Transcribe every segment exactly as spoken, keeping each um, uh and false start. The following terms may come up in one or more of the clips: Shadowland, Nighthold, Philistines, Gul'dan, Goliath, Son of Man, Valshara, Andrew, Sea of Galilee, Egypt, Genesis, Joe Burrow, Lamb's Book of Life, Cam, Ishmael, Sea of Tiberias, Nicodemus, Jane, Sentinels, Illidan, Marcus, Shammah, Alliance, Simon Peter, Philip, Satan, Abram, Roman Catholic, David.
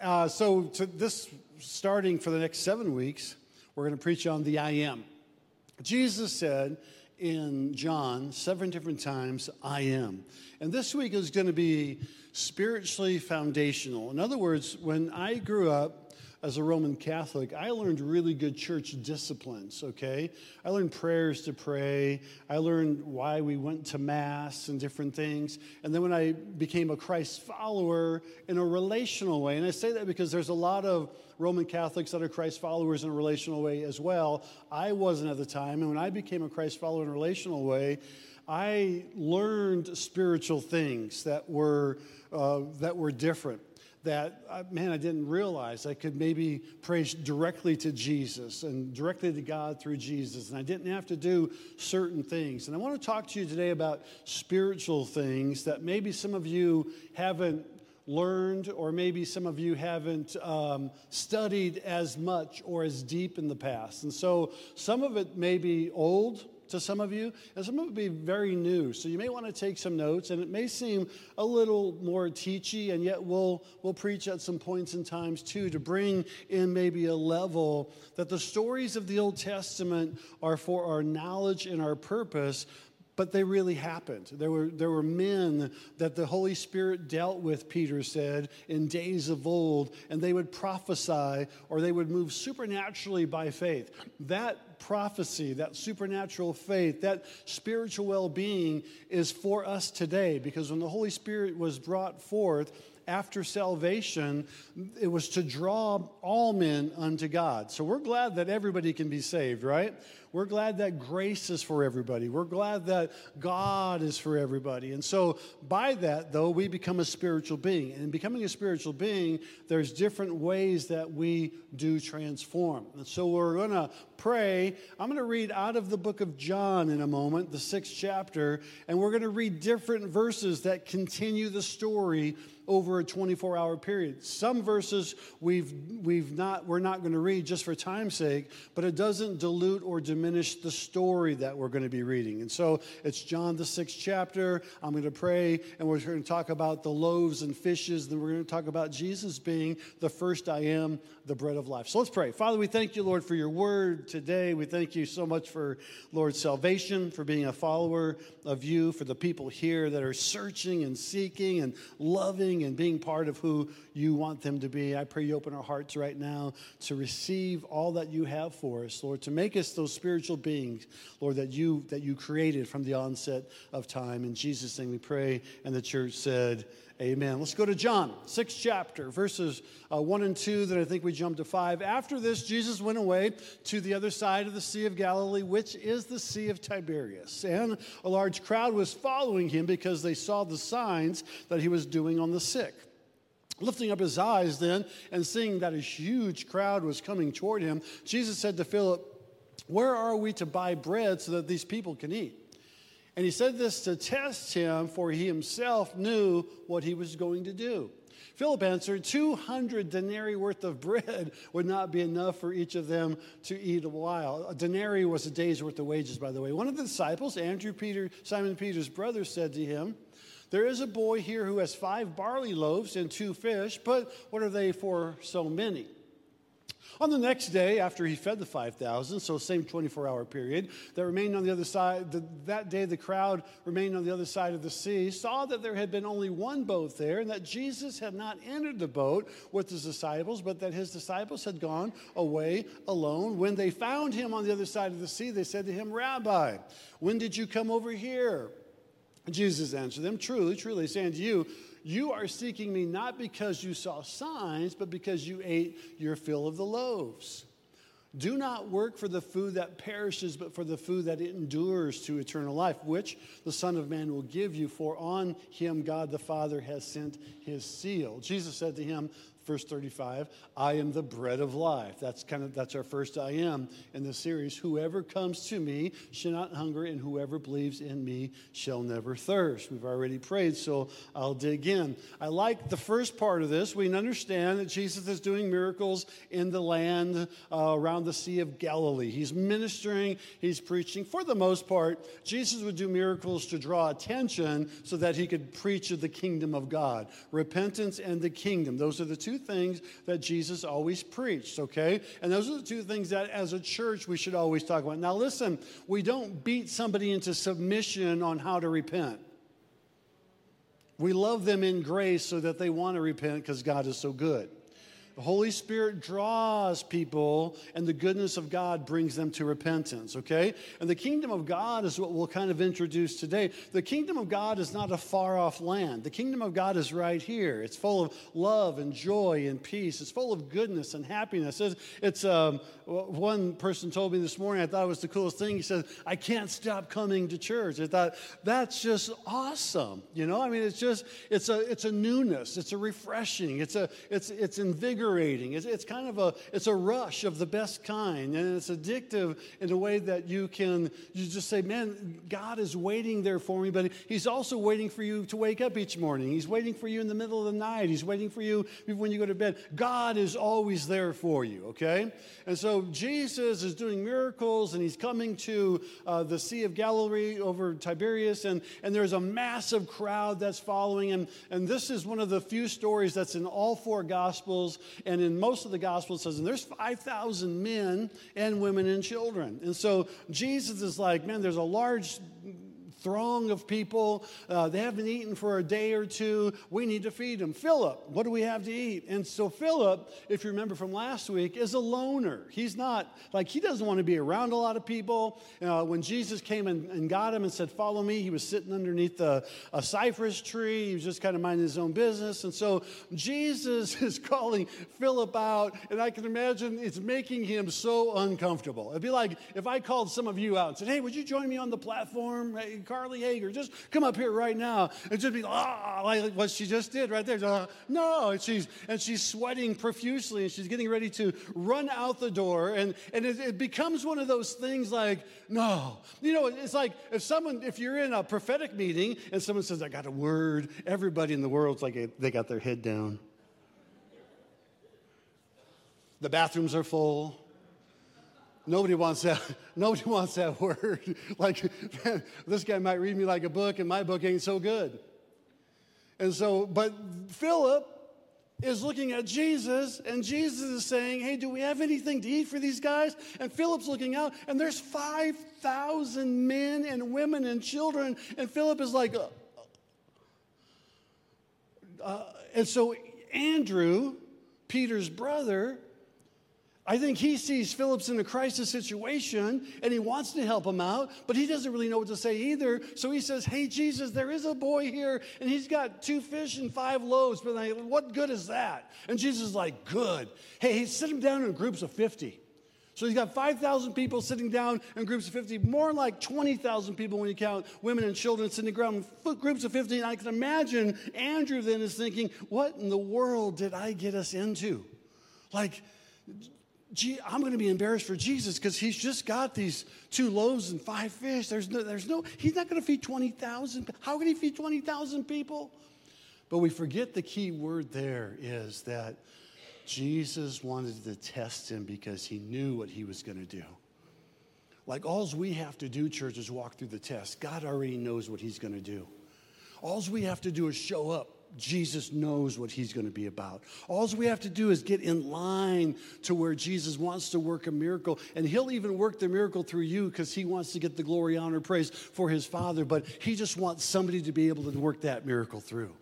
uh, so to this, starting for the next seven weeks, we're going to preach on the I am. Jesus said in John seven different times, I am. And this week is going to be spiritually foundational. In other words, when I grew up as a Roman Catholic, I learned really good church disciplines, okay? I learned prayers to pray. I learned why we went to Mass and different things. And then when I became a Christ follower in a relational way, and I say that because there's a lot of Roman Catholics that are Christ followers in a relational way as well. I wasn't at the time. And when I became a Christ follower in a relational way, I learned spiritual things that were uh, that were different. That, uh, man, I didn't realize I could maybe pray directly to Jesus and directly to God through Jesus, and I didn't have to do certain things. And I want to talk to you today about spiritual things that maybe some of you haven't learned, or maybe some of you haven't um, studied as much or as deep in the past. And so some of it may be old to some of you, and some of it would be very new. So you may want to take some notes, and it may seem a little more teachy, and yet we'll we'll preach at some points and times too to bring in maybe a level that the stories of the Old Testament are for our knowledge and our purpose, but they really happened. There were there were men that the Holy Spirit dealt with, Peter said, in days of old, and they would prophesy, or they would move supernaturally by faith. That prophecy, that supernatural faith, that spiritual well-being is for us today, because when the Holy Spirit was brought forth after salvation, it was to draw all men unto God. So we're glad that everybody can be saved, right? We're glad that grace is for everybody. We're glad that God is for everybody. And so by that, though, we become a spiritual being. And in becoming a spiritual being, there's different ways that we do transform. And so we're going to pray. I'm going to read out of the book of John in a moment, the sixth chapter, and we're going to read different verses that continue the story over a twenty-four hour period. Some verses we've we've not we're not going to read just for time's sake, but it doesn't dilute or diminish the story that we're going to be reading. And so it's John the sixth chapter. I'm going to pray, and we're going to talk about the loaves and fishes. Then we're going to talk about Jesus being the first I am, the bread of life. So let's pray. Father, we thank you, Lord, for your word today. We thank you so much for, Lord, salvation, for being a follower of you, for the people here that are searching and seeking and loving and being part of who you want them to be. I pray you open our hearts right now to receive all that you have for us, Lord, to make us those spiritual beings, Lord, that you that you created from the onset of time. In Jesus' name we pray, and the church said, amen. Let's go to John, sixth chapter, verses uh, one and two, then I think we jump to five. After this, Jesus went away to the other side of the Sea of Galilee, which is the Sea of Tiberias. And a large crowd was following him because they saw the signs that he was doing on the sick. Lifting up his eyes then and seeing that a huge crowd was coming toward him, Jesus said to Philip, "Where are we to buy bread so that these people can eat?" And he said this to test him, for he himself knew what he was going to do. Philip answered, two hundred denarii worth of bread would not be enough for each of them to eat a while. A denarii was a day's worth of wages, by the way. One of the disciples, Andrew, Peter, Simon Peter's brother, said to him, "There is a boy here who has five barley loaves and two fish, but what are they for so many?" On the next day, after he fed the five thousand, so same twenty-four hour period, that remained on the other side, the, that day the crowd remained on the other side of the sea, saw that there had been only one boat there, and that Jesus had not entered the boat with his disciples, but that his disciples had gone away alone. When they found him on the other side of the sea, they said to him, "Rabbi, when did you come over here?" Jesus answered them, "Truly, truly, saying to you, you are seeking me not because you saw signs, but because you ate your fill of the loaves. Do not work for the food that perishes, but for the food that endures to eternal life, which the Son of Man will give you, for on him God the Father has sent his seal." Jesus said to him, verse thirty-five, "I am the bread of life." That's kind of that's our first I am in the series. "Whoever comes to me shall not hunger, and whoever believes in me shall never thirst." We've already prayed, so I'll dig in. I like the first part of this. We understand that Jesus is doing miracles in the land uh, around around the Sea of Galilee. He's ministering, he's preaching. For the most part, Jesus would do miracles to draw attention so that he could preach of the kingdom of God. Repentance and the kingdom. Those are the two things that Jesus always preached, okay? And those are the two things that as a church we should always talk about. Now listen, we don't beat somebody into submission on how to repent. We love them in grace so that they want to repent because God is so good. The Holy Spirit draws people, and the goodness of God brings them to repentance, okay? And the kingdom of God is what we'll kind of introduce today. The kingdom of God is not a far-off land. The kingdom of God is right here. It's full of love and joy and peace. It's full of goodness and happiness. It's, it's um, one person told me this morning, I thought it was the coolest thing. He said, I can't stop coming to church. I thought, that's just awesome, you know? I mean, it's just, it's a it's a newness. It's a refreshing. It's a it's it's invigorating. It's, it's kind of a, it's a rush of the best kind, and it's addictive in a way that you can, you just say, man, God is waiting there for me, but he's also waiting for you to wake up each morning. He's waiting for you in the middle of the night. He's waiting for you when you go to bed. God is always there for you, okay? And so Jesus is doing miracles, and he's coming to uh, the Sea of Galilee over Tiberias, and, and there's a massive crowd that's following him, and this is one of the few stories that's in all four Gospels. And in most of the Gospels, it says, and there's five thousand men and women and children. And so Jesus is like, man, there's a large throng of people. Uh, they haven't eaten for a day or two. We need to feed them. Philip, what do we have to eat? And so Philip, if you remember from last week, is a loner. He's not, like, he doesn't want to be around a lot of people. Uh, when Jesus came and, and got him and said, follow me, he was sitting underneath a, a cypress tree. He was just kind of minding his own business. And so Jesus is calling Philip out, and I can imagine it's making him so uncomfortable. It'd be like if I called some of you out and said, hey, would you join me on the platform? Hey, Carly Hager, just come up here right now, and just be ah, like what she just did right there. Ah, no, and she's and she's sweating profusely, and she's getting ready to run out the door, and and it, it becomes one of those things like no, you know, it's like if someone, if you're in a prophetic meeting and someone says I got a word, everybody in the world's like they got their head down. The bathrooms are full. Nobody wants that. Nobody wants that word. Like, man, this guy might read me like a book, and my book ain't so good. And so, but Philip is looking at Jesus, and Jesus is saying, hey, do we have anything to eat for these guys? And Philip's looking out, and there's five thousand men and women and children, and Philip is like, uh, uh, and so Andrew, Peter's brother, I think he sees Philip's in a crisis situation, and he wants to help him out, but he doesn't really know what to say either. So he says, hey, Jesus, there is a boy here, and he's got two fish and five loaves. But like, what good is that? And Jesus is like, good. Hey, hey, sit him down in groups of fifty. So he's got five thousand people sitting down in groups of fifty, more like twenty thousand people when you count women and children sitting around in groups of fifty. And I can imagine Andrew then is thinking, what in the world did I get us into? Like, Gee, I'm going to be embarrassed for Jesus because he's just got these two loaves and five fish. There's no, there's no. He's not going to feed twenty thousand. How can he feed twenty thousand people? But we forget the key word there is that Jesus wanted to test him because he knew what he was going to do. Like, all we have to do, church, is walk through the test. God already knows what he's going to do. All we have to do is show up. Jesus knows what he's going to be about. All we have to do is get in line to where Jesus wants to work a miracle, and he'll even work the miracle through you because he wants to get the glory, honor, praise for his Father, but he just wants somebody to be able to work that miracle through.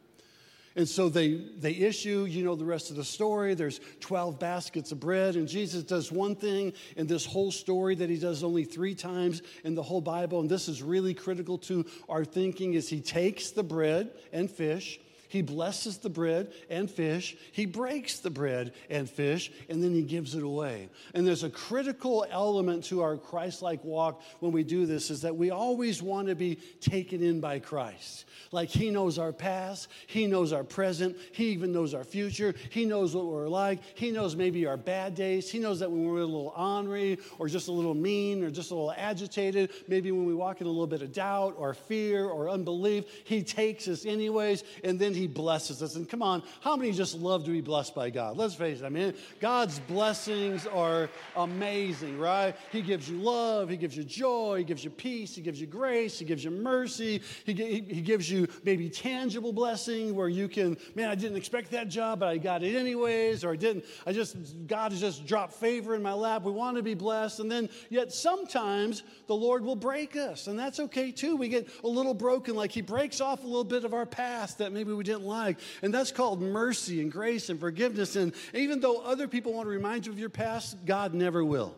And so they, they issue, you know, the rest of the story. There's twelve baskets of bread, and Jesus does one thing in this whole story that he does only three times in the whole Bible, and this is really critical to our thinking, is he takes the bread and fish, he blesses the bread and fish. He breaks the bread and fish, and then he gives it away. And there's a critical element to our Christ-like walk when we do this, is that we always want to be taken in by Christ. Like, he knows our past. He knows our present. He even knows our future. He knows what we're like. He knows maybe our bad days. He knows that when we're a little ornery or just a little mean or just a little agitated, maybe when we walk in a little bit of doubt or fear or unbelief, he takes us anyways, and then he blesses us. And come on, how many just love to be blessed by God? Let's face it. I mean, God's blessings are amazing, right? He gives you love. He gives you joy. He gives you peace. He gives you grace. He gives you mercy. He, he, he gives you maybe tangible blessing where you can, man, I didn't expect that job, but I got it anyways, or I didn't. I just, God has just dropped favor in my lap. We want to be blessed. And then yet sometimes the Lord will break us, and that's okay too. We get a little broken, like he breaks off a little bit of our past that maybe we didn't like. And that's called mercy and grace and forgiveness. And even though other people want to remind you of your past, God never will.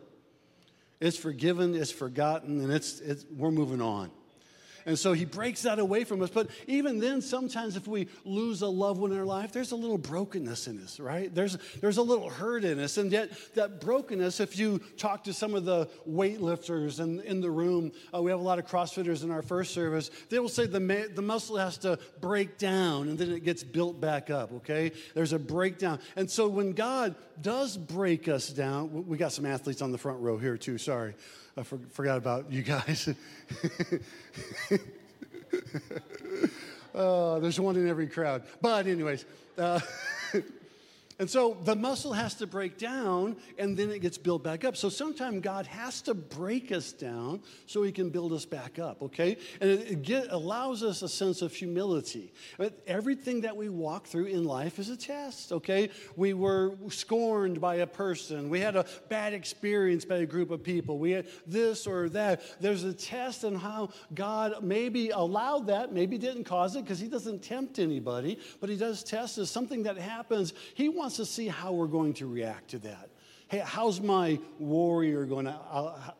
It's forgiven, it's forgotten, and it's, it's we're moving on. And so he breaks that away from us. But even then, sometimes if we lose a loved one in our life, there's a little brokenness in us, right? There's there's a little hurt in us. And yet that brokenness, if you talk to some of the weightlifters in, in the room, uh, we have a lot of CrossFitters in our first service, they will say the ma- the muscle has to break down and then it gets built back up, okay? There's a breakdown. And so when God does break us down, we got some athletes on the front row here too, sorry. I for, forgot about you guys. Oh, there's one in every crowd. But anyways, uh, and so the muscle has to break down, and then it gets built back up. So sometimes God has to break us down so he can build us back up, okay? And it, it get, allows us a sense of humility. But everything that we walk through in life is a test, okay? We were scorned by a person. We had a bad experience by a group of people. We had this or that. There's a test on how God maybe allowed that, maybe didn't cause it, because he doesn't tempt anybody, but he does test us. Something that happens, he wants to see how we're going to react to that. Hey, how's my warrior going to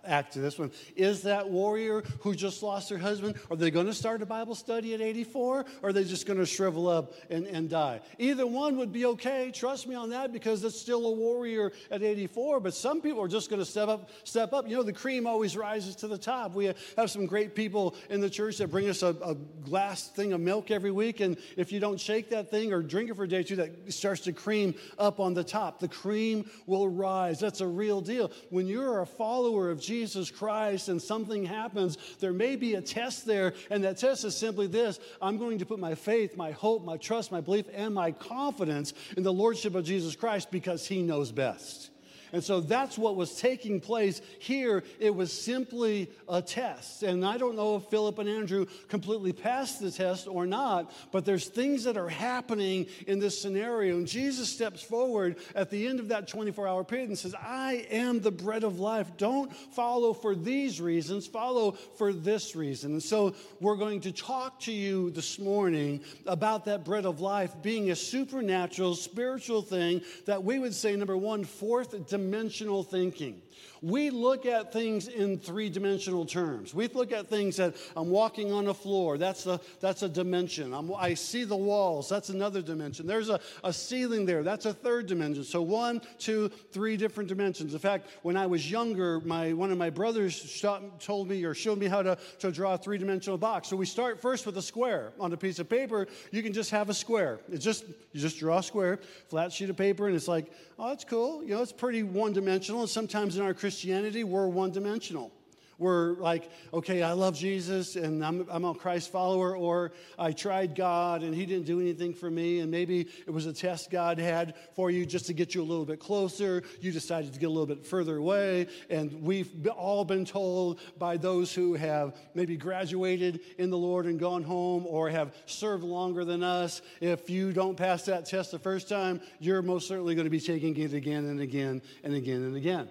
act to this one? Is that warrior who just lost her husband, are they going to start a Bible study at eighty-four? Or are they just going to shrivel up and, and die? Either one would be okay. Trust me on that, because it's still a warrior at eighty-four. But some people are just going to step up. Step up. You know, the cream always rises to the top. We have some great people in the church that bring us a, a glass thing of milk every week. And if you don't shake that thing or drink it for a day or two, that starts to cream up on the top. The cream will rise. That's a real deal. When you're a follower of Jesus Christ and something happens, there may be a test there, and that test is simply this: I'm going to put my faith, my hope, my trust, my belief, and my confidence in the Lordship of Jesus Christ, because he knows best. And so that's what was taking place here. It was simply a test. And I don't know if Philip and Andrew completely passed the test or not, but there's things that are happening in this scenario. And Jesus steps forward at the end of that twenty-four hour period and says, I am the bread of life. Don't follow for these reasons. Follow for this reason. And so we're going to talk to you this morning about that bread of life being a supernatural, spiritual thing that we would say, number one, fourth dimension. Dimensional thinking. We look at things in three-dimensional terms. We look at things that I'm walking on a floor. That's a, that's a dimension. I'm, I see the walls. That's another dimension. There's a, a ceiling there. That's a third dimension. So one, two, three different dimensions. In fact, when I was younger, my one of my brothers shot, told me or showed me how to, to draw a three-dimensional box. So we start first with a square. On a piece of paper, you can just have a square. It's just you just draw a square, flat sheet of paper, and it's like, oh, that's cool. You know, it's pretty one-dimensional. And sometimes in our Christianity, we're one-dimensional. We're like, okay, I love Jesus, and I'm, I'm a Christ follower, or I tried God, and he didn't do anything for me, and maybe it was a test God had for you just to get you a little bit closer. You decided to get a little bit further away, and we've all been told by those who have maybe graduated in the Lord and gone home or have served longer than us, if you don't pass that test the first time, you're most certainly going to be taking it again and again and again and again.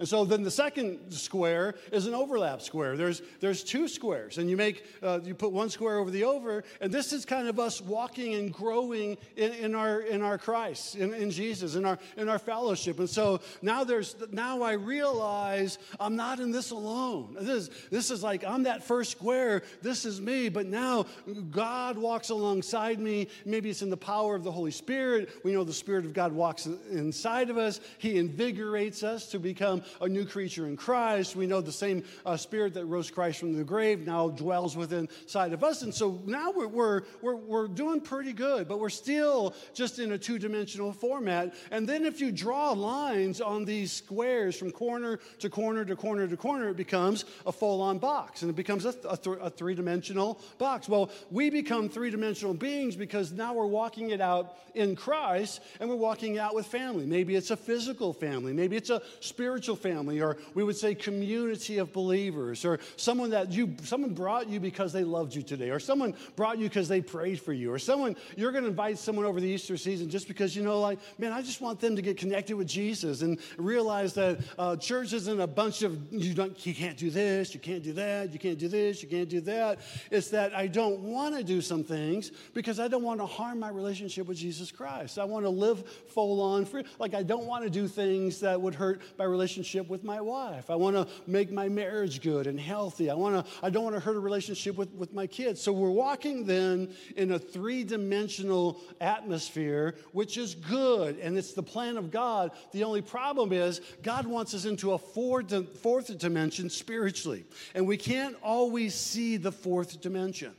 And so then the second square is an overlap square. There's there's two squares, and you make uh, you put one square over the over, and this is kind of us walking and growing in, in our in our Christ, in, in Jesus, in our in our fellowship. And so now there's now I realize I'm not in this alone. This is, this is like I'm that first square. This is me, but now God walks alongside me. Maybe it's in the power of the Holy Spirit. We know the Spirit of God walks inside of us. He invigorates us to become a new creature in Christ. We know the same uh, Spirit that rose Christ from the grave now dwells within inside of us. And so now we're, we're, we're, we're doing pretty good, but we're still just in a two-dimensional format. And then if you draw lines on these squares from corner to corner to corner to corner, it becomes a full-on box, and it becomes a, th- a, th- a three-dimensional box. Well, we become three-dimensional beings because now we're walking it out in Christ, and we're walking out with family. Maybe it's a physical family. Maybe it's a spiritual family, or we would say community of believers, or someone that you, someone brought you because they loved you today, or someone brought you because they prayed for you, or someone, you're going to invite someone over the Easter season just because, you know, like, man, I just want them to get connected with Jesus and realize that uh, church isn't a bunch of, you don't, you can't do this, you can't do that, you can't do this, you can't do that. It's that I don't want to do some things because I don't want to harm my relationship with Jesus Christ. I want to live full on free. Like, I don't want to do things that would hurt my relationship with my wife. I want to make my marriage good and healthy. I want to, I don't want to hurt a relationship with, with my kids. So we're walking then in a three-dimensional atmosphere, which is good, and it's the plan of God. The only problem is God wants us into a four di- fourth dimension spiritually, and we can't always see the fourth dimension.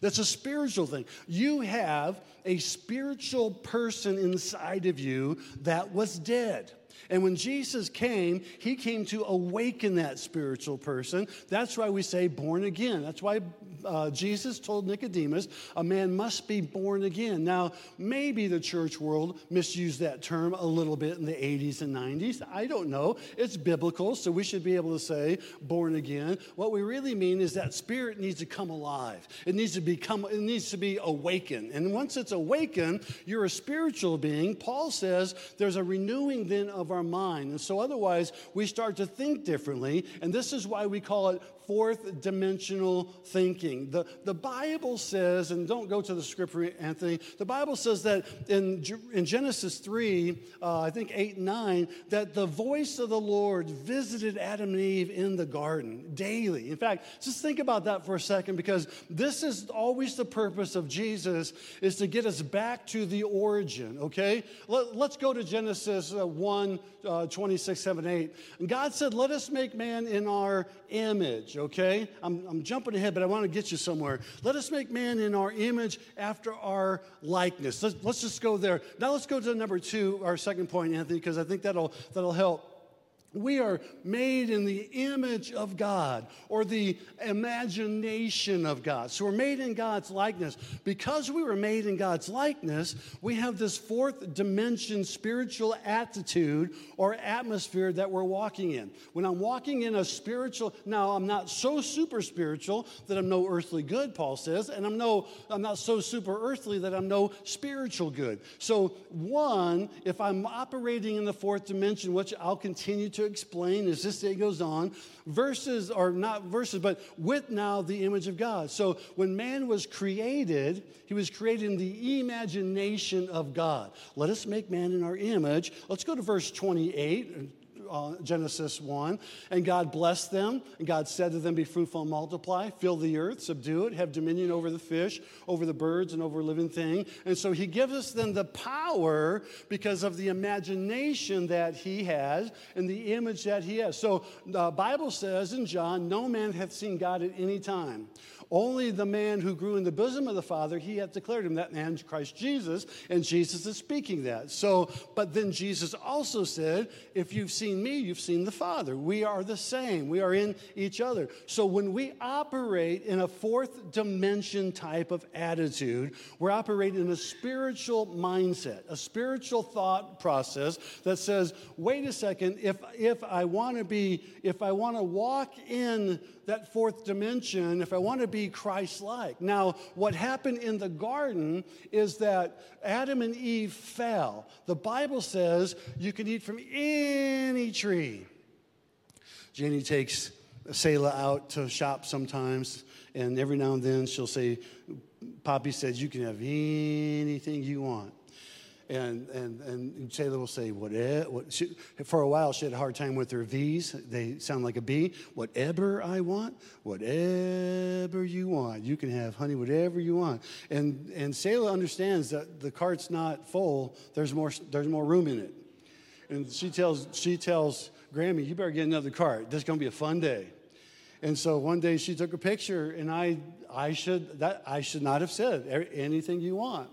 That's a spiritual thing. You have a spiritual person inside of you that was dead. And when Jesus came, he came to awaken that spiritual person. That's why we say born again. That's why uh, Jesus told Nicodemus, a man must be born again. Now, maybe the church world misused that term a little bit in the eighties and nineties. I don't know. It's biblical, so we should be able to say born again. What we really mean is that spirit needs to come alive. It needs to become, it needs to be awakened. And once it's awakened, you're a spiritual being. Paul says there's a renewing then of our mind. And so otherwise, we start to think differently. And this is why we call it fourth dimensional thinking. The, the Bible says, and don't go to the scripture, Anthony, the Bible says that in, in Genesis three, uh, I think eight and nine, that the voice of the Lord visited Adam and Eve in the garden daily. In fact, just think about that for a second, because this is always the purpose of Jesus, is to get us back to the origin, okay? Let, let's go to Genesis one, twenty-six, seven, eight. And God said, let us make man in our image. Okay, I'm, I'm jumping ahead, but I want to get you somewhere. Let us make man in our image after our likeness. Let's, let's just go there. Now let's go to number two, our second point, Anthony, because I think that'll that'll help. We are made in the image of God, or the imagination of God. So we're made in God's likeness. Because we were made in God's likeness, we have this fourth dimension spiritual attitude or atmosphere that we're walking in. When I'm walking in a spiritual, now I'm not so super spiritual that I'm no earthly good, Paul says, and I'm no, I'm not so super earthly that I'm no spiritual good. So one, if I'm operating in the fourth dimension, which I'll continue to explain as this day goes on, verses, or not verses, but with now the image of God. So when man was created, he was created in the imagination of God. Let us make man in our image. Let's go to verse twenty-eight, uh, Genesis one. And God blessed them, and God said to them, be fruitful and multiply, fill the earth, subdue it, have dominion over the fish, over the birds, and over living thing. And so he gives us then the power because of the imagination that he has and the image that he has. So the Bible says in John, no man hath seen God at any time. Only the man who grew in the bosom of the Father, he hath declared him, that man Christ Jesus, and Jesus is speaking that. So, but then Jesus also said, if you've seen me, you've seen the Father. We are the same. We are in each other. So when we operate in a fourth dimension type of attitude, we're operating in a spiritual mindset, a spiritual thought process that says, wait a second, if if I want to be, if I want to walk in that fourth dimension, if I want to be Christ-like. Now, what happened in the garden is that Adam and Eve fell. The Bible says you can eat from any tree. Janie takes Selah out to shop sometimes, and every now and then she'll say, Poppy says, you can have anything you want. And and and Taylor will say, whatever. What, she, for a while, she had a hard time with her V's. They sound like a B. Whatever I want, whatever you want. You can have, honey, whatever you want. And and Taylor understands that the cart's not full. There's more. There's more room in it. And she tells she tells Grammy, you better get another cart. This is going to be a fun day. And so one day she took a picture, and I I should that I should not have said anything you want.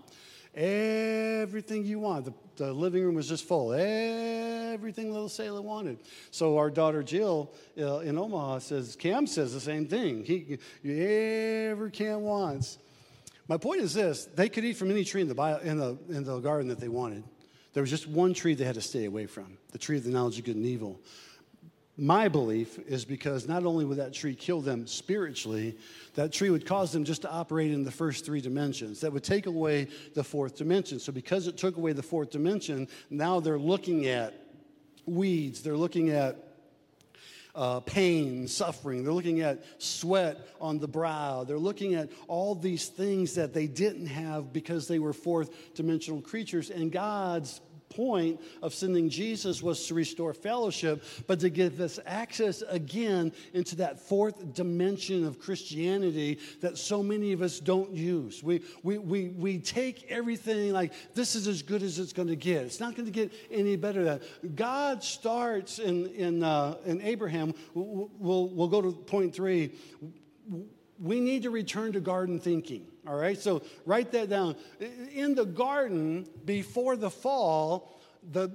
Everything you want. The, the living room was just full. Everything little Selah wanted. So our daughter Jill uh, in Omaha says, Cam says the same thing. He, you ever Cam wants. My point is this: they could eat from any tree in the bio, in the in the garden that they wanted. There was just one tree they had to stay away from, the tree of the knowledge of good and evil. My belief is because not only would that tree kill them spiritually, that tree would cause them just to operate in the first three dimensions. That would take away the fourth dimension. So because it took away the fourth dimension, now they're looking at weeds. They're looking at uh, pain, suffering. They're looking at sweat on the brow. They're looking at all these things that they didn't have because they were fourth dimensional creatures. And God's point of sending Jesus was to restore fellowship, but to give us access again into that fourth dimension of Christianity that so many of us don't use. We we we we take everything like this is as good as it's going to get. It's not going to get any better than that. God starts in in uh, in Abraham. We'll, we'll we'll go to point three. We need to return to garden thinking, all right? So write that down. In the garden, before the fall, the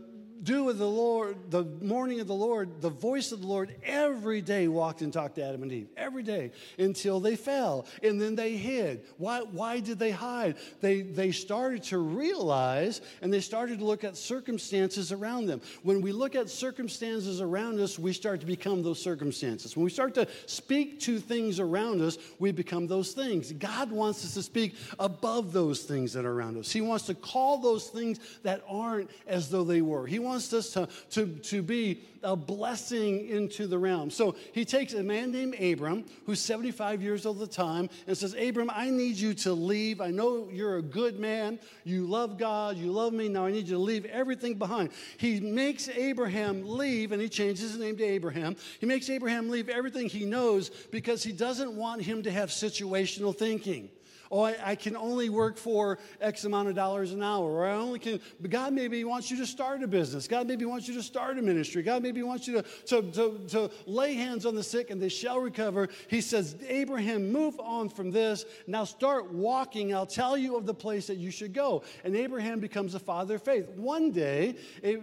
dew of the Lord, the morning of the Lord, the voice of the Lord every day walked and talked to Adam and Eve, every day, until they fell, and then they hid. Why, why did they hide? They, they started to realize, and they started to look at circumstances around them. When we look at circumstances around us, we start to become those circumstances. When we start to speak to things around us, we become those things. God wants us to speak above those things that are around us. He wants to call those things that aren't as though they were. He wants wants us to, to, to be a blessing into the realm. So he takes a man named Abram, who's seventy-five years old at the time, and says, Abram, I need you to leave. I know you're a good man. You love God. You love me. Now I need you to leave everything behind. He makes Abraham leave, and he changes his name to Abraham. He makes Abraham leave everything he knows because he doesn't want him to have situational thinking. Oh, I, I can only work for X amount of dollars an hour. Or I only can, but God maybe wants you to start a business. God maybe wants you to start a ministry. God maybe wants you to, to, to, to lay hands on the sick and they shall recover. He says, Abraham, move on from this. Now start walking. I'll tell you of the place that you should go. And Abraham becomes a father of faith. One day,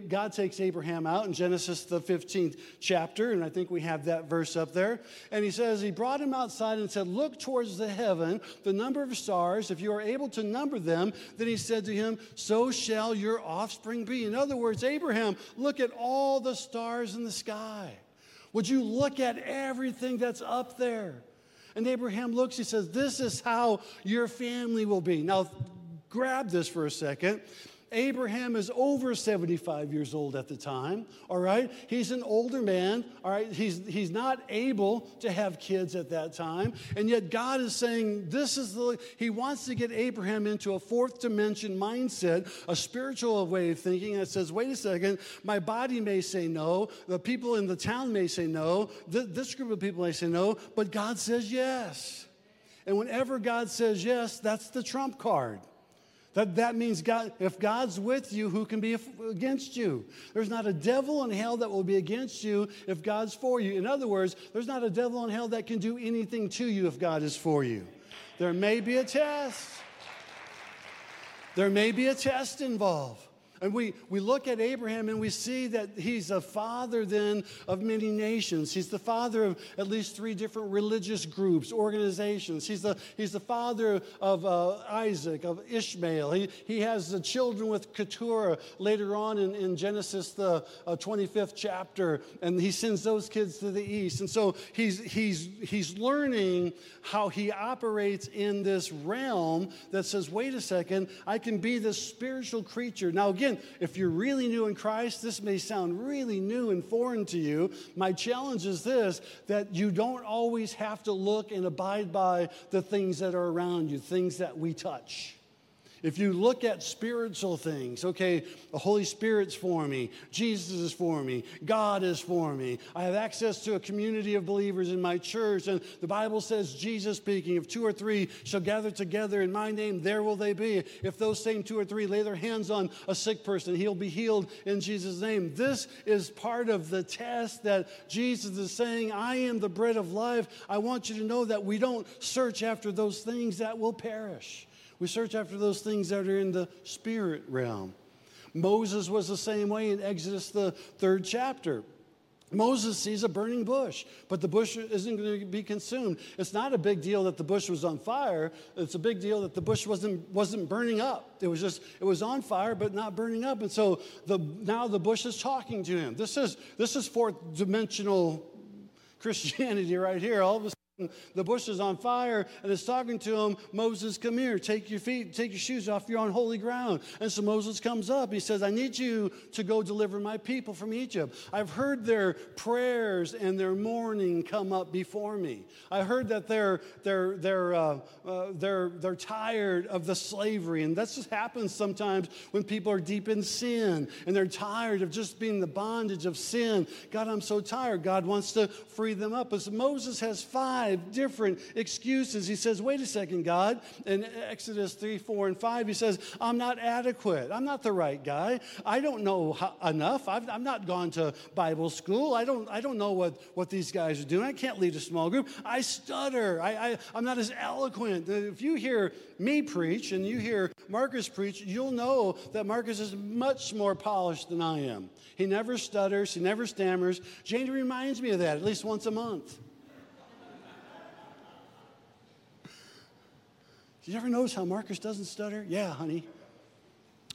God takes Abraham out in Genesis, the fifteenth chapter, and I think we have that verse up there. And he says, he brought him outside and said, look towards the heaven, the number of stars, if you are able to number them. Then he said to him, so shall your offspring be. In other words, Abraham, look at all the stars in the sky. Would you look at everything that's up there? And Abraham looks, he says, this is how your family will be. Now, grab this for a second. Abraham is over seventy-five years old at the time, all right? He's an older man, all right? He's he's not able to have kids at that time, and yet God is saying this is the, he wants to get Abraham into a fourth dimension mindset, a spiritual way of thinking that says, wait a second, my body may say no, the people in the town may say no, th- this group of people may say no, but God says yes. And whenever God says yes, that's the trump card. That that means God. If God's with you, who can be against you? There's not a devil in hell that will be against you if God's for you. In other words, there's not a devil in hell that can do anything to you if God is for you. There may be a test. There may be a test involved. And we, we look at Abraham and we see that he's a father then of many nations. He's the father of at least three different religious groups, organizations. He's the he's the father of uh, Isaac, of Ishmael. He he has the children with Keturah later on in, in Genesis, the uh, twenty-fifth chapter, and he sends those kids to the east. And so he's he's he's learning how he operates in this realm that says, wait a second, I can be this spiritual creature. Now again, if you're really new in Christ, this may sound really new and foreign to you. My challenge is this, that you don't always have to look and abide by the things that are around you, things that we touch. If you look at spiritual things, okay, the Holy Spirit's for me, Jesus is for me, God is for me, I have access to a community of believers in my church, and the Bible says, Jesus speaking, if two or three shall gather together in my name, there will they be. If those same two or three lay their hands on a sick person, he'll be healed in Jesus' name. This is part of the test that Jesus is saying, I am the bread of life. I want you to know that we don't search after those things that will perish. We search after those things that are in the spirit realm. Moses was the same way in Exodus, the third chapter. Moses sees a burning bush, but the bush isn't going to be consumed. It's not a big deal that the bush was on fire. It's a big deal that the bush wasn't wasn't burning up. It was just it was on fire, but not burning up. And so the now the bush is talking to him. This is this is fourth dimensional Christianity right here. All of a sudden, the bush is on fire, and it's talking to him. Moses, come here. Take your feet, take your shoes off. You're on holy ground. And so Moses comes up. He says, I need you to go deliver my people from Egypt. I've heard their prayers and their mourning come up before me. I heard that they're they're they're uh, uh, they're they're tired of the slavery, and that's just happens sometimes when people are deep in sin and they're tired of just being the bondage of sin. God, I'm so tired. God wants to free them up. And so Moses has five. Different excuses. He says, wait a second, God. In Exodus three, four, and five, he says, I'm not adequate. I'm not the right guy. I don't know how, enough. I've, I've not gone to Bible school. I don't I don't know what, what these guys are doing. I can't lead a small group. I stutter. I, I, I'm not as eloquent. If you hear me preach and you hear Marcus preach, you'll know that Marcus is much more polished than I am. He never stutters. He never stammers. Jane reminds me of that at least once a month. You ever notice how Marcus doesn't stutter? Yeah, honey.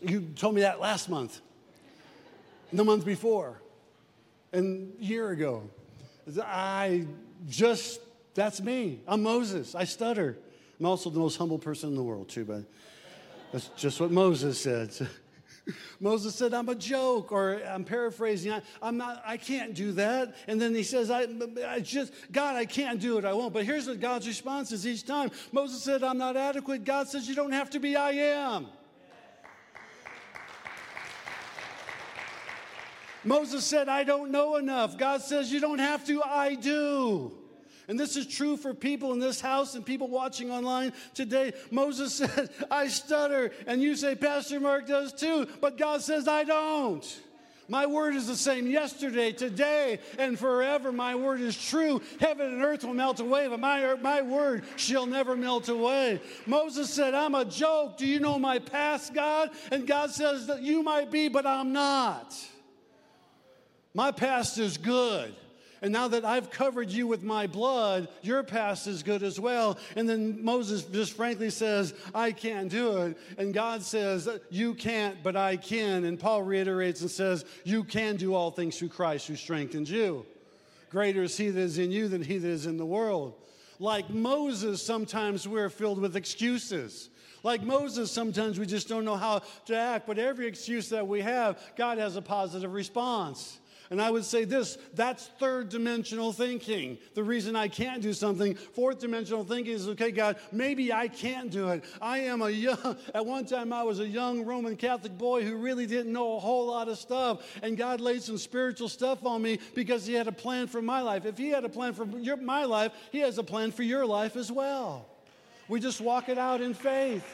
You told me that last month, the month before, and a year ago. I just, that's me. I'm Moses. I stutter. I'm also the most humble person in the world, too, but that's just what Moses said. Moses said, I'm a joke, or I'm paraphrasing, I, I'm not, I can't do that. And then he says, I, I just, God, I can't do it, I won't. But here's what God's response is each time. Moses said, I'm not adequate. God says, you don't have to be, I am. Moses said, I don't know enough. God says, you don't have to, I do. And this is true for people in this house and people watching online today. Moses says, I stutter. And you say, Pastor Mark does too. But God says, I don't. My word is the same yesterday, today, and forever. My word is true. Heaven and earth will melt away, but my, my word shall never melt away. Moses said, I'm a joke. Do you know my past, God? And God says, that you might be, but I'm not. My past is good. And now that I've covered you with my blood, your past is good as well. And then Moses just frankly says, I can't do it. And God says, you can't, but I can. And Paul reiterates and says, you can do all things through Christ who strengthens you. Greater is he that is in you than he that is in the world. Like Moses, sometimes we're filled with excuses. Like Moses, sometimes we just don't know how to act. But every excuse that we have, God has a positive response. And I would say this, that's third-dimensional thinking. The reason I can't do something, fourth-dimensional thinking is, okay, God, maybe I can't do it. I am a young, at one time I was a young Roman Catholic boy who really didn't know a whole lot of stuff, and God laid some spiritual stuff on me because he had a plan for my life. If he had a plan for your, my life, he has a plan for your life as well. We just walk it out in faith.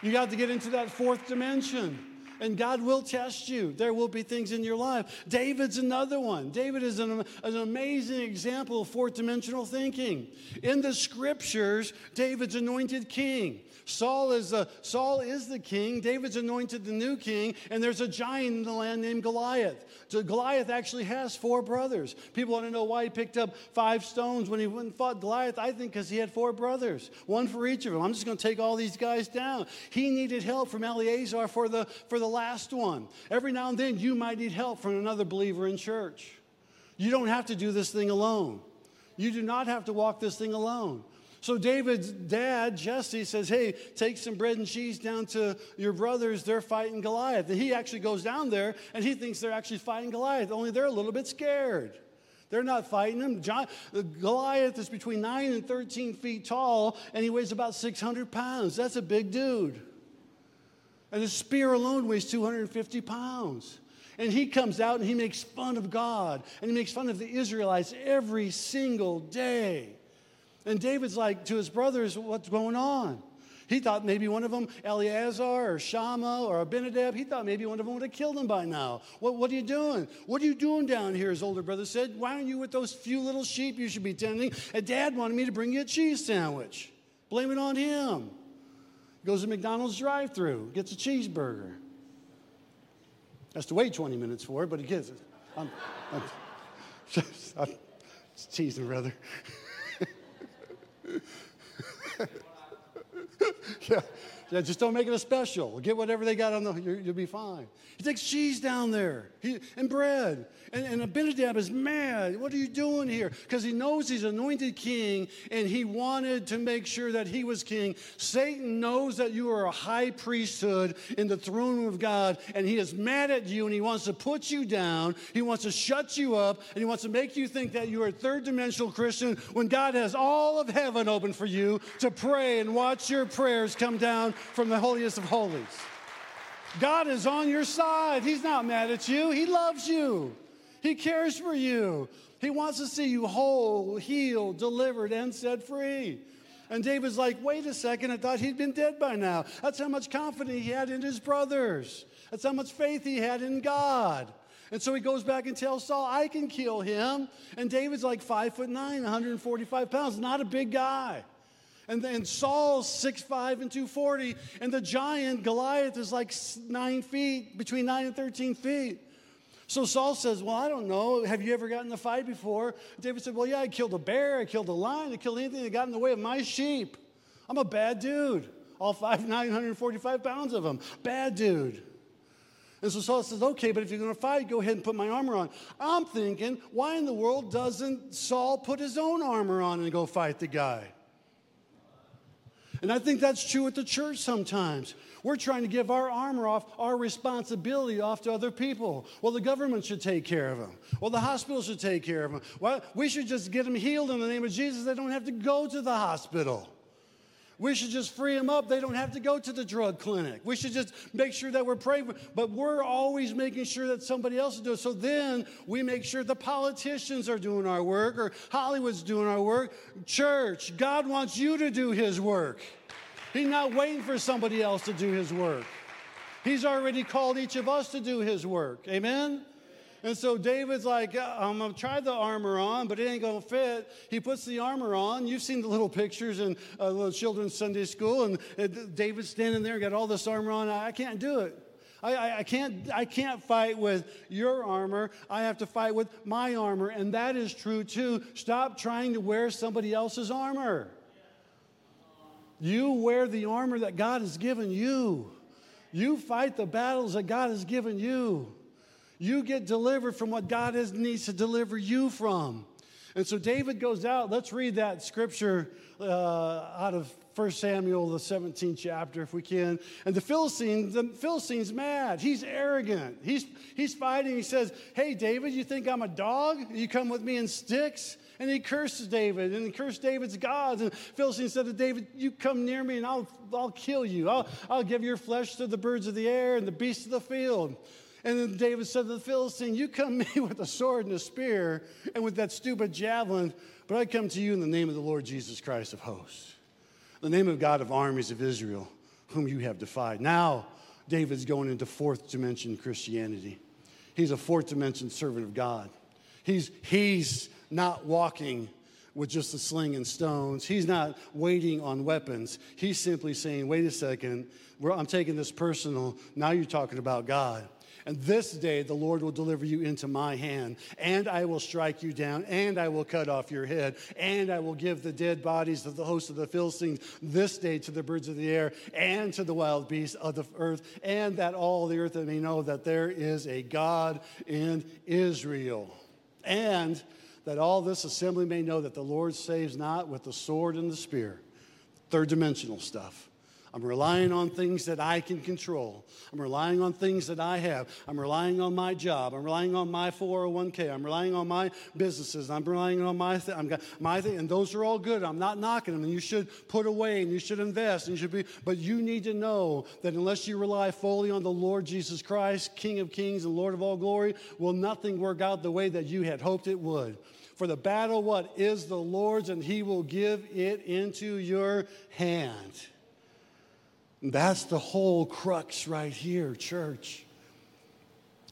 You got to get into that fourth dimension. And God will test you. There will be things in your life. David's another one. David is an, an amazing example of fourth-dimensional thinking. In the Scriptures, David's anointed king. Saul is, a, Saul is the king. David's anointed the new king. And there's a giant in the land named Goliath. So Goliath actually has four brothers. People want to know why he picked up five stones when he went and fought Goliath. I think because he had four brothers, one for each of them. I'm just going to take all these guys down. He needed help from Eleazar for the, for the last one. Every now and then you might need help from another believer in church. You don't have to do this thing alone. You do not have to walk this thing alone. So David's dad, Jesse, says, hey, take some bread and cheese down to your brothers. They're fighting Goliath. And he actually goes down there and he thinks they're actually fighting Goliath, only they're a little bit scared. They're not fighting him. John, uh, Goliath is between nine and thirteen feet tall and he weighs about six hundred pounds. That's a big dude. And the spear alone weighs two hundred fifty pounds. And he comes out and he makes fun of God. And he makes fun of the Israelites every single day. And David's like to his brothers, what's going on? He thought maybe one of them, Eleazar or Shammah or Abinadab, he thought maybe one of them would have killed him by now. What, what are you doing? What are you doing down here, his older brother said. Why aren't you with those few little sheep you should be tending? And Dad wanted me to bring you a cheese sandwich. Blame it on him. Goes to McDonald's drive-thru, gets a cheeseburger. Has to wait twenty minutes for it, but he gets it. I'm, I'm, I'm just teasing, brother. yeah, yeah, just don't make it a special. Get whatever they got on the, you'll be fine. He takes cheese down there he, and bread. And, and Abinadab is mad. What are you doing here? Because he knows he's anointed king, and he wanted to make sure that he was king. Satan knows that you are a high priesthood in the throne of God, and he is mad at you, and he wants to put you down. He wants to shut you up, and he wants to make you think that you are a third-dimensional Christian when God has all of heaven open for you to pray and watch your prayers come down from the holiest of holies. God is on your side. He's not mad at you. He loves you. He cares for you. He wants to see you whole, healed, delivered, and set free. And David's like, wait a second, I thought he'd been dead by now. That's how much confidence he had in his brothers. That's how much faith he had in God. And so he goes back and tells Saul, I can kill him. And David's like five foot nine, one hundred forty-five pounds, not a big guy. And then Saul's six five and two forty, and the giant Goliath is like nine feet, between nine and thirteen feet. So Saul says, well, I don't know. Have you ever gotten in a fight before? David said, well, yeah, I killed a bear, I killed a lion, I killed anything that got in the way of my sheep. I'm a bad dude. All five, nine hundred forty-five pounds of them. Bad dude. And so Saul says, okay, but if you're going to fight, go ahead and put my armor on. I'm thinking, why in the world doesn't Saul put his own armor on and go fight the guy? And I think that's true at the church sometimes. We're trying to give our armor off, our responsibility off to other people. Well, the government should take care of them. Well, the hospital should take care of them. Well, we should just get them healed in the name of Jesus. They don't have to go to the hospital. We should just free them up. They don't have to go to the drug clinic. We should just make sure that we're praying. But we're always making sure that somebody else is doing it. So then we make sure the politicians are doing our work or Hollywood's doing our work. Church, God wants you to do his work. He's not waiting for somebody else to do his work. He's already called each of us to do his work. Amen? And so David's like, I'm going to try the armor on, but it ain't going to fit. He puts the armor on. You've seen the little pictures in uh, little children's Sunday school, and uh, David's standing there, got all this armor on. I, I can't do it. I, I, I can't. I can't fight with your armor. I have to fight with my armor, and that is true too. Stop trying to wear somebody else's armor. You wear the armor that God has given you. You fight the battles that God has given you. You get delivered from what God is, needs to deliver you from. And so David goes out. Let's read that scripture uh, out of First Samuel, the seventeenth chapter, if we can. And the Philistines, the Philistines mad. He's arrogant. He's, he's fighting. He says, hey, David, you think I'm a dog? You come with me in sticks? And he curses David, and he cursed David's gods. And Philistine said to David, you come near me, and I'll, I'll kill you. I'll, I'll give your flesh to the birds of the air and the beasts of the field. And then David said to the Philistine, you come to me with a sword and a spear and with that stupid javelin, but I come to you in the name of the Lord Jesus Christ of hosts, the name of God of armies of Israel, whom you have defied. Now David's going into fourth dimension Christianity. He's a fourth dimension servant of God. He's, he's not walking with just a sling and stones. He's not waiting on weapons. He's simply saying, wait a second, we're, I'm taking this personal. Now you're talking about God. And this day the Lord will deliver you into my hand, and I will strike you down, and I will cut off your head, and I will give the dead bodies of the host of the Philistines this day to the birds of the air and to the wild beasts of the earth, and that all the earth may know that there is a God in Israel, and that all this assembly may know that the Lord saves not with the sword and the spear. Third dimensional stuff. I'm relying on things that I can control. I'm relying on things that I have. I'm relying on my job. I'm relying on my four oh one k. I'm relying on my businesses. I'm relying on my th- I'm got my thing. And those are all good. I'm not knocking them. And you should put away and you should invest and you should be. But you need to know that unless you rely fully on the Lord Jesus Christ, King of Kings and Lord of all glory, will nothing work out the way that you had hoped it would. For the battle, what, is the Lord's, and he will give it into your hand. That's the whole crux right here, church.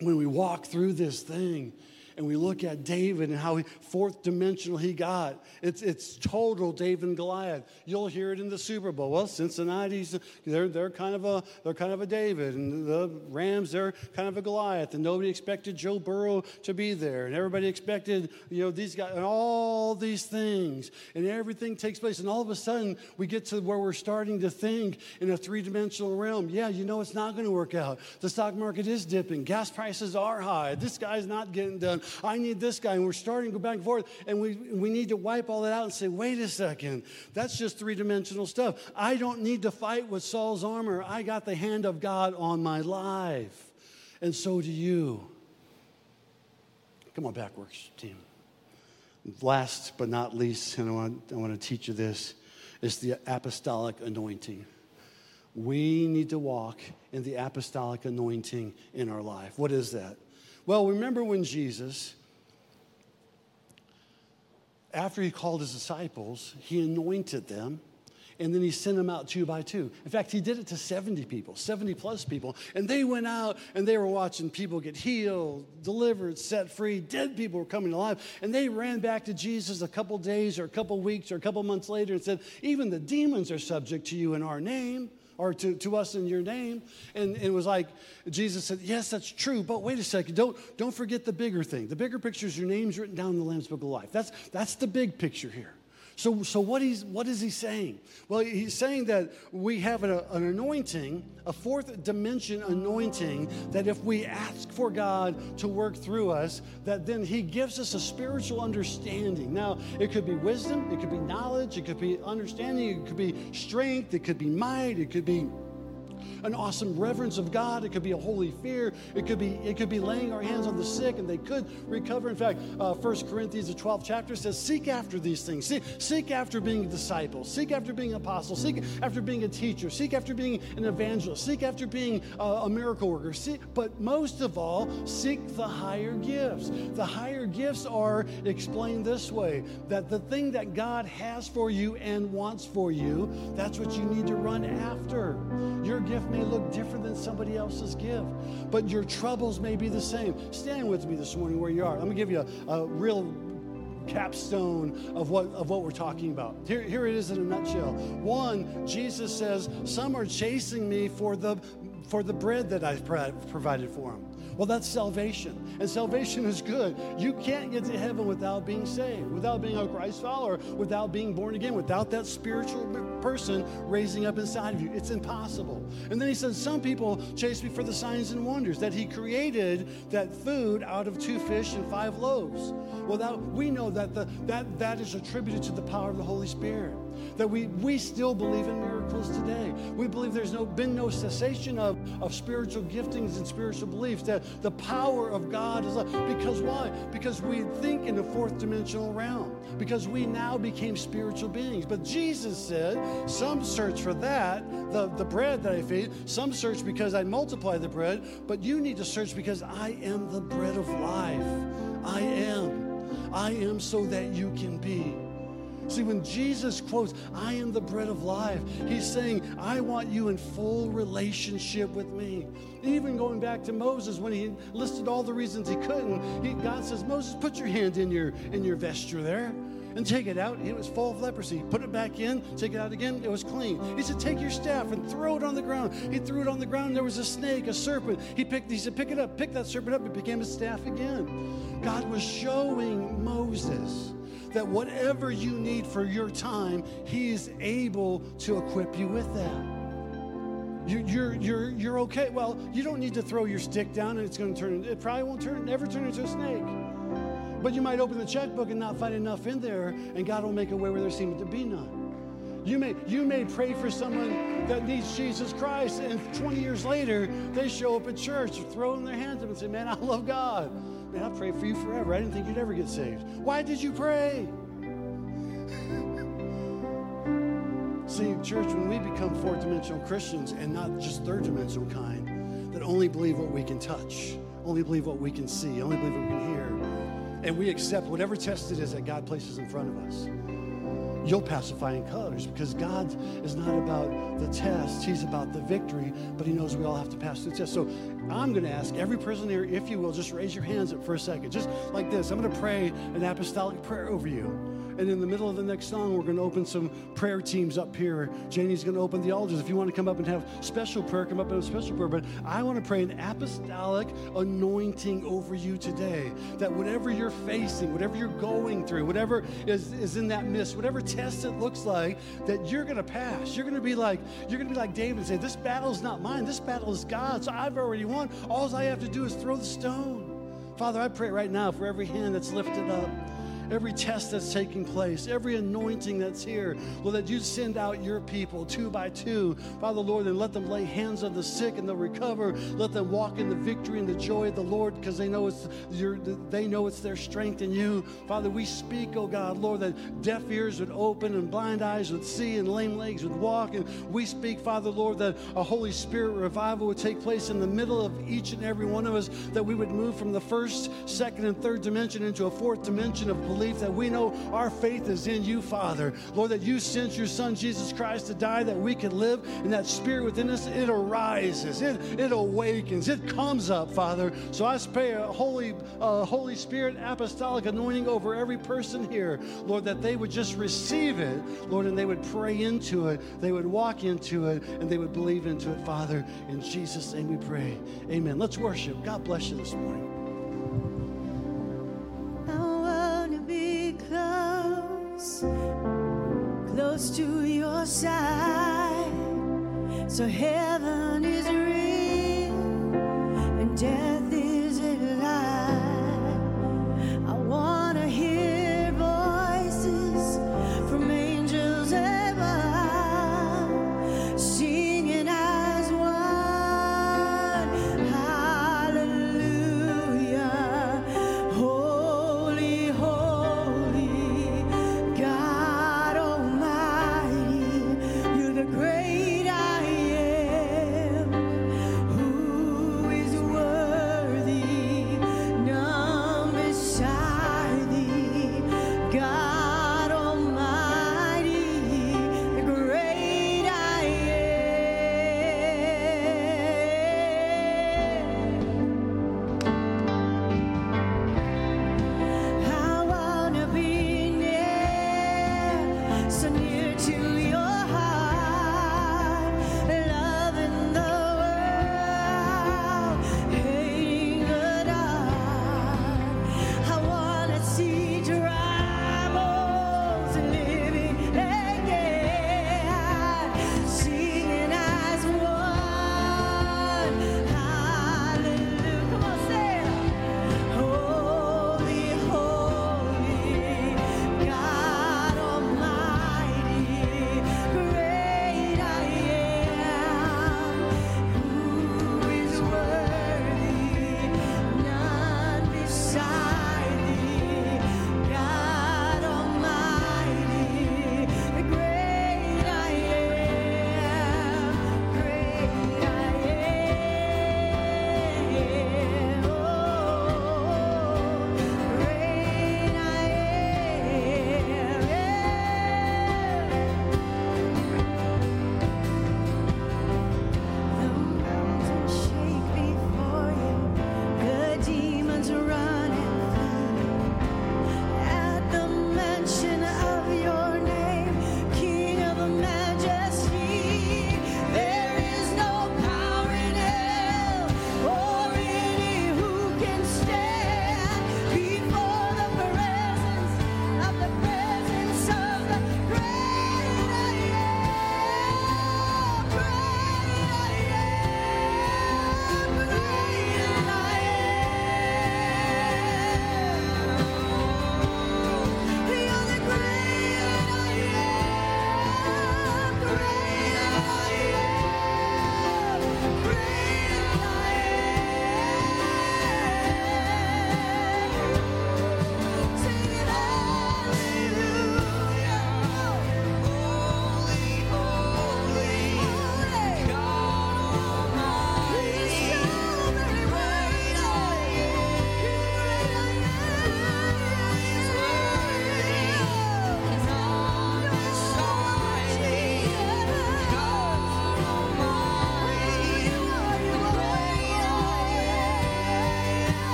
When we walk through this thing and we look at David and how he, fourth dimensional he got, it's it's total David and Goliath. You'll hear it in the Super Bowl. Well, Cincinnati's they're they're kind of a they're kind of a David, and the Rams they're kind of a Goliath, and nobody expected Joe Burrow to be there, and everybody expected you know these guys and all these things, and everything takes place, and all of a sudden we get to where we're starting to think in a three dimensional realm. Yeah, you know it's not going to work out. The stock market is dipping. Gas prices are high. This guy's not getting done. I need this guy, and we're starting to go back and forth, and we we need to wipe all that out and say, wait a second, that's just three-dimensional stuff. I don't need to fight with Saul's armor. I got the hand of God on my life, and so do you. Come on, backwards team. Last but not least, and I want, I want to teach you this, is the apostolic anointing. We need to walk in the apostolic anointing in our life. What is that? Well, remember when Jesus, after he called his disciples, he anointed them, and then he sent them out two by two. In fact, he did it to seventy people, seventy plus people, and they went out, and they were watching people get healed, delivered, set free, dead people were coming alive, and they ran back to Jesus a couple days or a couple weeks or a couple months later and said, even the demons are subject to you in our name. Or to, to us in your name. And, and it was like, Jesus said, yes, that's true, but wait a second, don't, don't forget the bigger thing. The bigger picture is your name's written down in the Lamb's Book of Life. That's, that's the big picture here. So, so what, he's, what is he saying? Well, he's saying that we have an, an anointing, a fourth dimension anointing, that if we ask for God to work through us, that then he gives us a spiritual understanding. Now, it could be wisdom, it could be knowledge, it could be understanding, it could be strength, it could be might, it could be an awesome reverence of God. It could be a holy fear. It could be it could be laying our hands on the sick and they could recover. In fact, uh, First Corinthians, the twelfth chapter says, seek after these things. Seek, seek after being a disciple. Seek after being an apostle. Seek after being a teacher. Seek after being an evangelist. Seek after being uh, a miracle worker. Seek, but most of all, seek the higher gifts. The higher gifts are explained this way, that the thing that God has for you and wants for you, that's what you need to run after. Your gift may look different than somebody else's gift, but your troubles may be the same. Stand with me this morning where you are. I'm gonna give you a, a real capstone of what of what we're talking about. Here, here it is in a nutshell. One, Jesus says, some are chasing me for the for the bread that I've provided for them. Well, that's salvation, and salvation is good. You can't get to heaven without being saved, without being a Christ follower, without being born again, without that spiritual person raising up inside of you. It's impossible. And then he says, some people chase me for the signs and wonders, that he created that food out of two fish and five loaves. Well, that, we know that the, that that is attributed to the power of the Holy Spirit, that we, we still believe in miracles today. We believe there's no been no cessation of, of spiritual giftings and spiritual beliefs, that the power of God is love. Because why? Because we think in the fourth dimensional realm, because we now became spiritual beings. But Jesus said, some search for that, the, the bread that I feed, some search because I multiply the bread, but you need to search because I am the bread of life. I am. I am so that you can be. See, when Jesus quotes, I am the bread of life, he's saying, I want you in full relationship with me. Even going back to Moses, when he listed all the reasons he couldn't, he, God says, Moses, put your hand in your, in your vesture there and take it out. It was full of leprosy. Put it back in, take it out again. It was clean. He said, take your staff and throw it on the ground. He threw it on the ground. There was a snake, a serpent. He picked. He said, pick it up. Pick that serpent up. It became a staff again. God was showing Moses that whatever you need for your time, he is able to equip you with that. You're, you're, you're, you're okay. Well, you don't need to throw your stick down and it's going to turn, it probably won't turn, never turn into a snake. But you might open the checkbook and not find enough in there, and God will make a way where there seems to be none. You may, you may pray for someone that needs Jesus Christ, and twenty years later, they show up at church, throwing their hands up and say, man, I love God. Man, I've prayed for you forever. I didn't think you'd ever get saved. Why did you pray? See, church, when we become fourth-dimensional Christians and not just third-dimensional kind, that only believe what we can touch, only believe what we can see, only believe what we can hear, and we accept whatever test it is that God places in front of us, you'll pacify in colors, because God is not about the test. He's about the victory, but he knows we all have to pass through the test. So I'm going to ask every person here, if you will, just raise your hands up for a second, just like this. I'm going to pray an apostolic prayer over you. And in the middle of the next song, we're going to open some prayer teams up here. Janie's going to open the altars. If you want to come up and have special prayer, come up and have special prayer. But I want to pray an apostolic anointing over you today, that whatever you're facing, whatever you're going through, whatever is, is in that mist, whatever test it looks like, that you're going to pass. You're going to be like, you're going to be like David and say, this battle is not mine. This battle is God's. I've already won. All I have to do is throw the stone. Father, I pray right now for every hand that's lifted up, every test that's taking place, every anointing that's here, Lord, that you send out your people two by two, Father, Lord, and let them lay hands on the sick and they'll recover. Let them walk in the victory and the joy of the Lord, because they know it's your, they know it's their strength in you. Father, we speak, oh God, Lord, that deaf ears would open and blind eyes would see and lame legs would walk. And we speak, Father, Lord, that a Holy Spirit revival would take place in the middle of each and every one of us, that we would move from the first, second, and third dimension into a fourth dimension of belief. That we know our faith is in you, Father. Lord, that you sent your Son, Jesus Christ, to die that we could live, and that spirit within us, it arises, it, it awakens, it comes up, Father. So I pray a Holy, uh, Holy Spirit apostolic anointing over every person here, Lord, that they would just receive it, Lord, and they would pray into it, they would walk into it, and they would believe into it, Father. In Jesus' name we pray. Amen. Let's worship. God bless you this morning. Close, close to your side, so heaven is real and death is a lie. I want to hear voices from angels above, singing as one, hallelujah, oh. Great I am.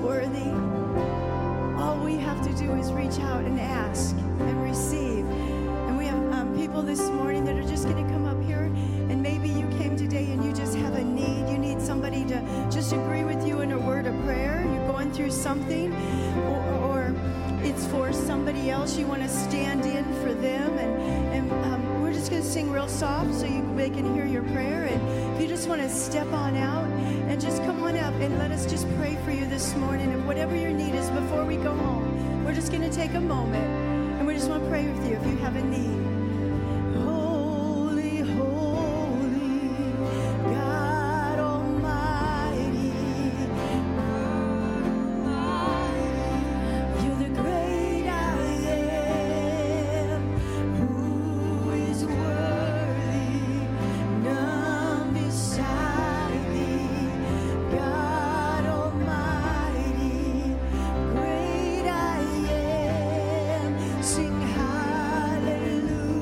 worthy. All we have to do is reach out and ask and receive. And we have um, people this morning that are just going to come up here, and maybe you came today and you just have a need. You need somebody to just agree with you in a word of prayer. You're going through something, or, or it's for somebody else. You want to stand in for them, and, and um, we're just going to sing real soft so you, they can hear your prayer. And if you just want to step on out, and just come on up and let us just pray for you this morning. And whatever your need is, before we go home, we're just going to take a moment. And we just want to pray with you if you have a need. Sing hallelujah.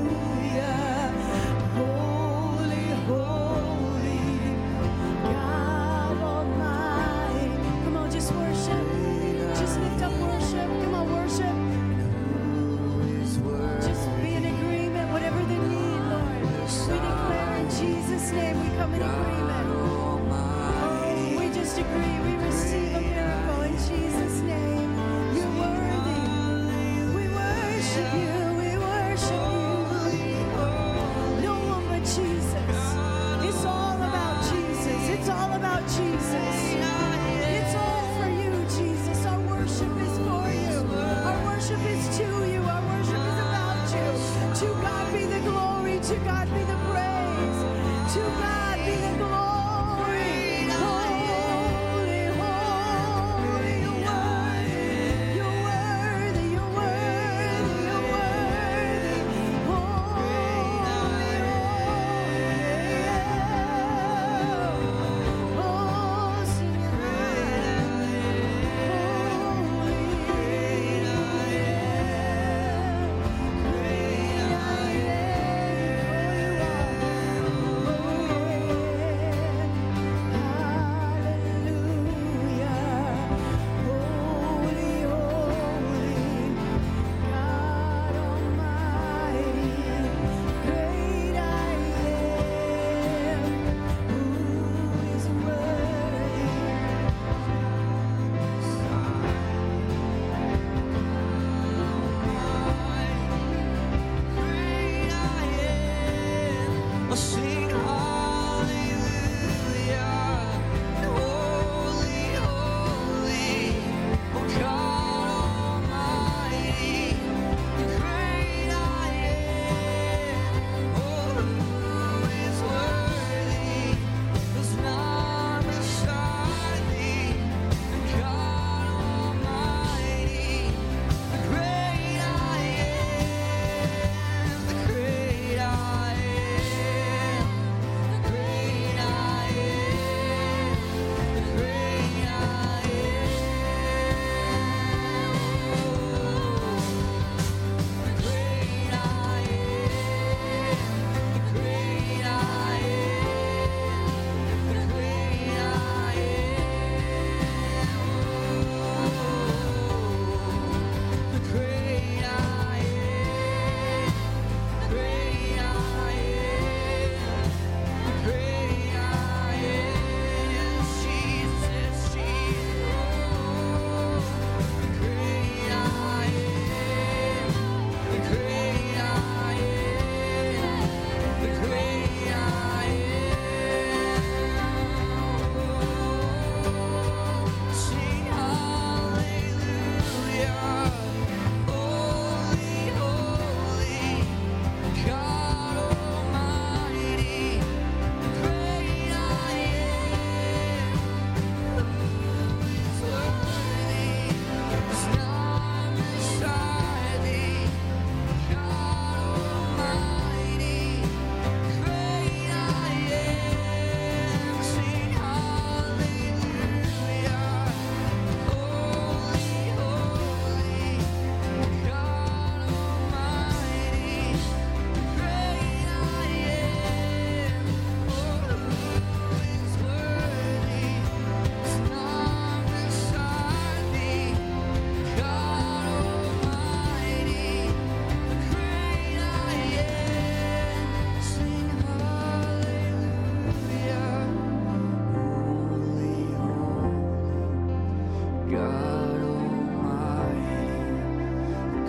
God Almighty,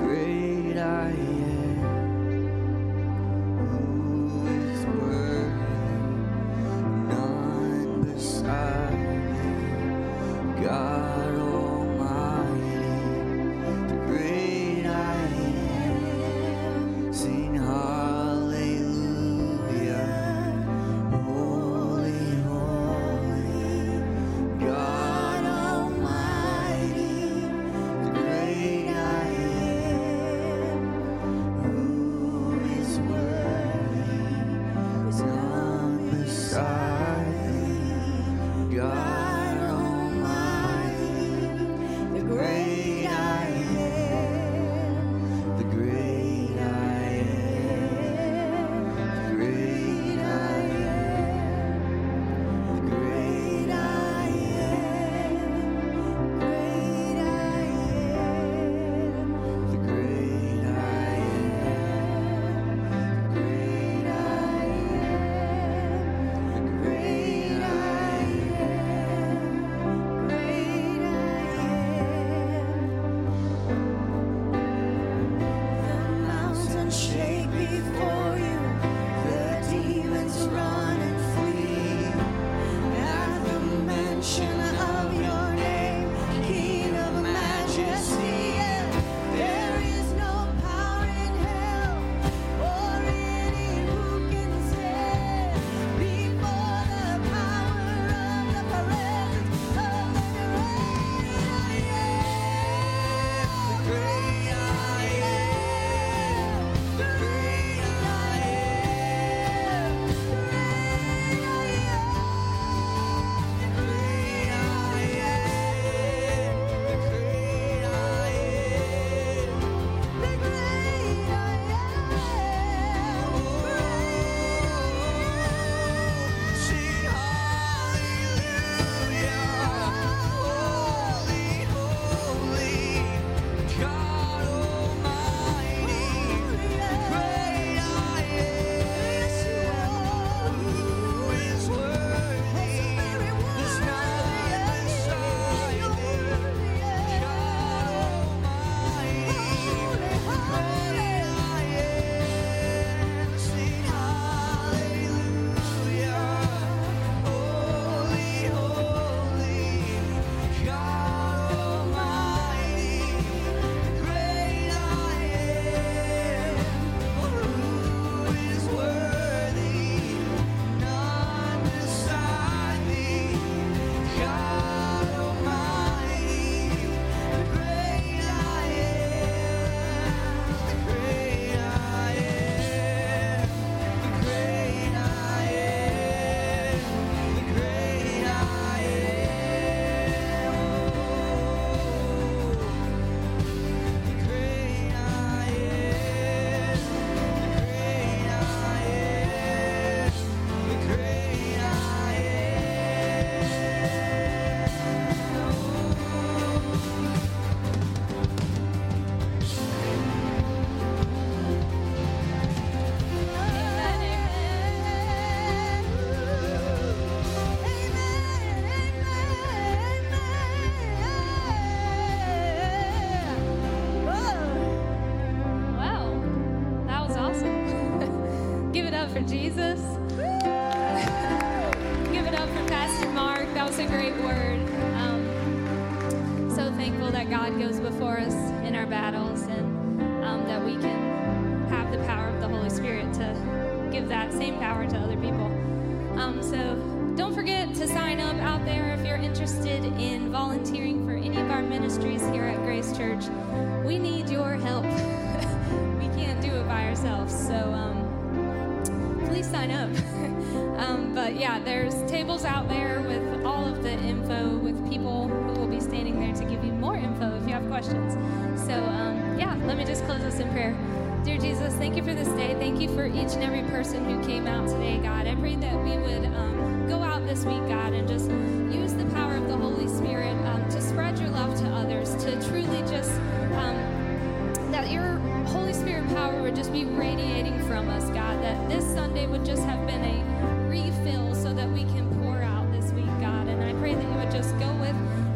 great I am, who is worthy, none beside me, God Almighty, the great I am, sing hallelujah, holy, holy, God.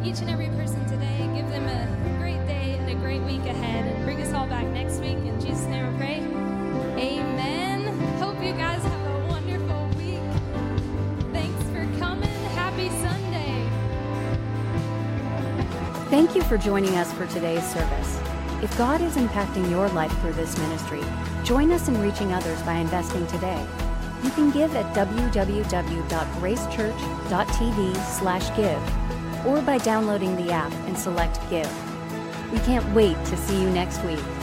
Each and every person today. next week. In Jesus' name we pray. Amen. Hope you guys have a wonderful week. Thanks for coming. Happy Sunday. Thank you for joining us for today's service. If God is impacting your life through this ministry, join us in reaching others by investing today. You can give at w w w dot gracechurch dot t v slash give or by downloading the app and select Give. We can't wait to see you next week.